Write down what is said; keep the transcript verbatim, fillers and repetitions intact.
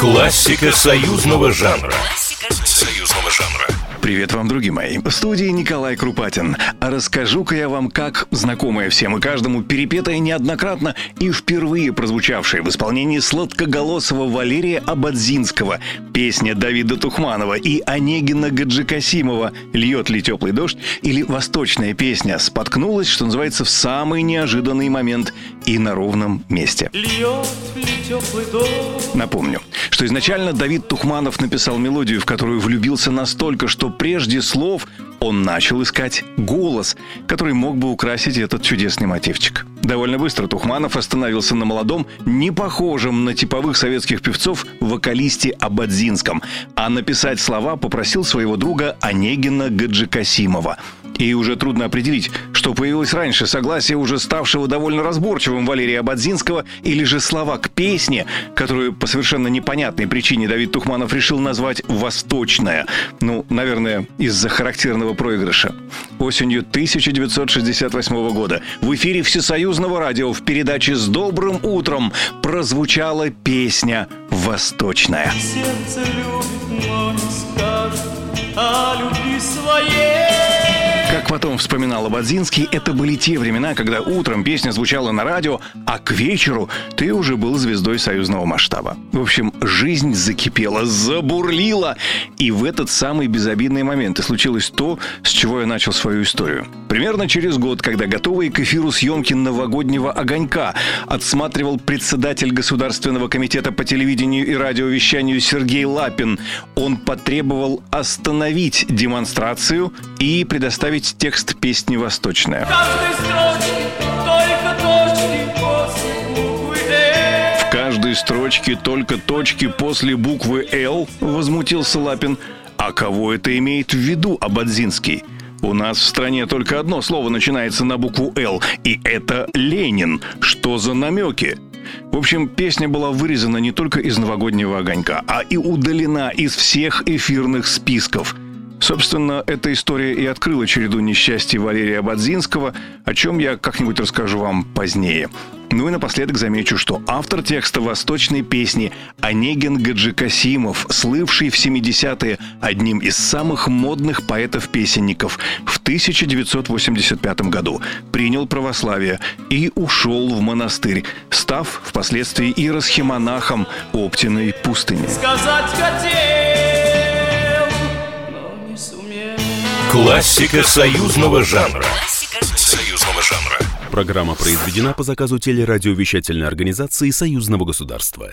Классика союзного жанра. Союзного жанра. Привет вам, други мои. В студии Николай Крупатин. Расскажу-ка я вам, как знакомая всем и каждому перепетая неоднократно и впервые прозвучавшая в исполнении сладкоголосого Валерия Ободзинского песня Давида Тухманова и Онегина Гаджикасимова «Льет ли теплый дождь» или «Восточная песня» споткнулась, что называется, в самый неожиданный момент и на ровном месте. Льет ли теплый дождь? Напомню, что изначально Давид Тухманов написал мелодию, в которую влюбился настолько, что прежде слов он начал искать голос, который мог бы украсить этот чудесный мотивчик. Довольно быстро Тухманов остановился на молодом, не похожем на типовых советских певцов, вокалисте Ободзинском, а написать слова попросил своего друга Онегина Гаджикасимова. И уже трудно определить, что появилось раньше: согласие уже ставшего довольно разборчивым Валерия Бадзинского или же слова к песне, которую по совершенно непонятной причине Давид Тухманов решил назвать «Восточная». Ну, наверное, из-за характерного проигрыша. Осенью тысяча девятьсот шестьдесят восьмого года в эфире Всесоюзного радио в передаче «С добрым утром» прозвучала песня «Восточная». Сердце любит, но не скажет о любви своей. Как потом вспоминал Ободзинский, это были те времена, когда утром песня звучала на радио, а к вечеру ты уже был звездой союзного масштаба. В общем, жизнь закипела, забурлила. И в этот самый безобидный момент и случилось то, с чего я начал свою историю. Примерно через год, когда готовые к эфиру съемки «Новогоднего огонька» отсматривал председатель Государственного комитета по телевидению и радиовещанию Сергей Лапин, он потребовал остановить демонстрацию и предоставить текст песни «Восточная». В каждой строчке только точки после буквы «Л», возмутился Лапин. А кого это имеет в виду Ободзинский? У нас в стране только одно слово начинается на букву «Л», и это «Ленин». Что за намеки? В общем, песня была вырезана не только из «Новогоднего огонька», а и удалена из всех эфирных списков. Собственно, эта история и открыла череду несчастий Валерия Ободзинского, о чем я как-нибудь расскажу вам позднее. Ну и напоследок замечу, что автор текста «Восточной песни» Онегин Гаджикасимов, слывший в семидесятые одним из самых модных поэтов-песенников, в тысяча девятьсот восемьдесят пятом году принял православие и ушел в монастырь, став впоследствии иеросхимонахом Оптиной пустыни. Сказать хотел. Классика союзного жанра. Союзного жанра. Программа произведена по заказу телерадиовещательной организации Союзного государства.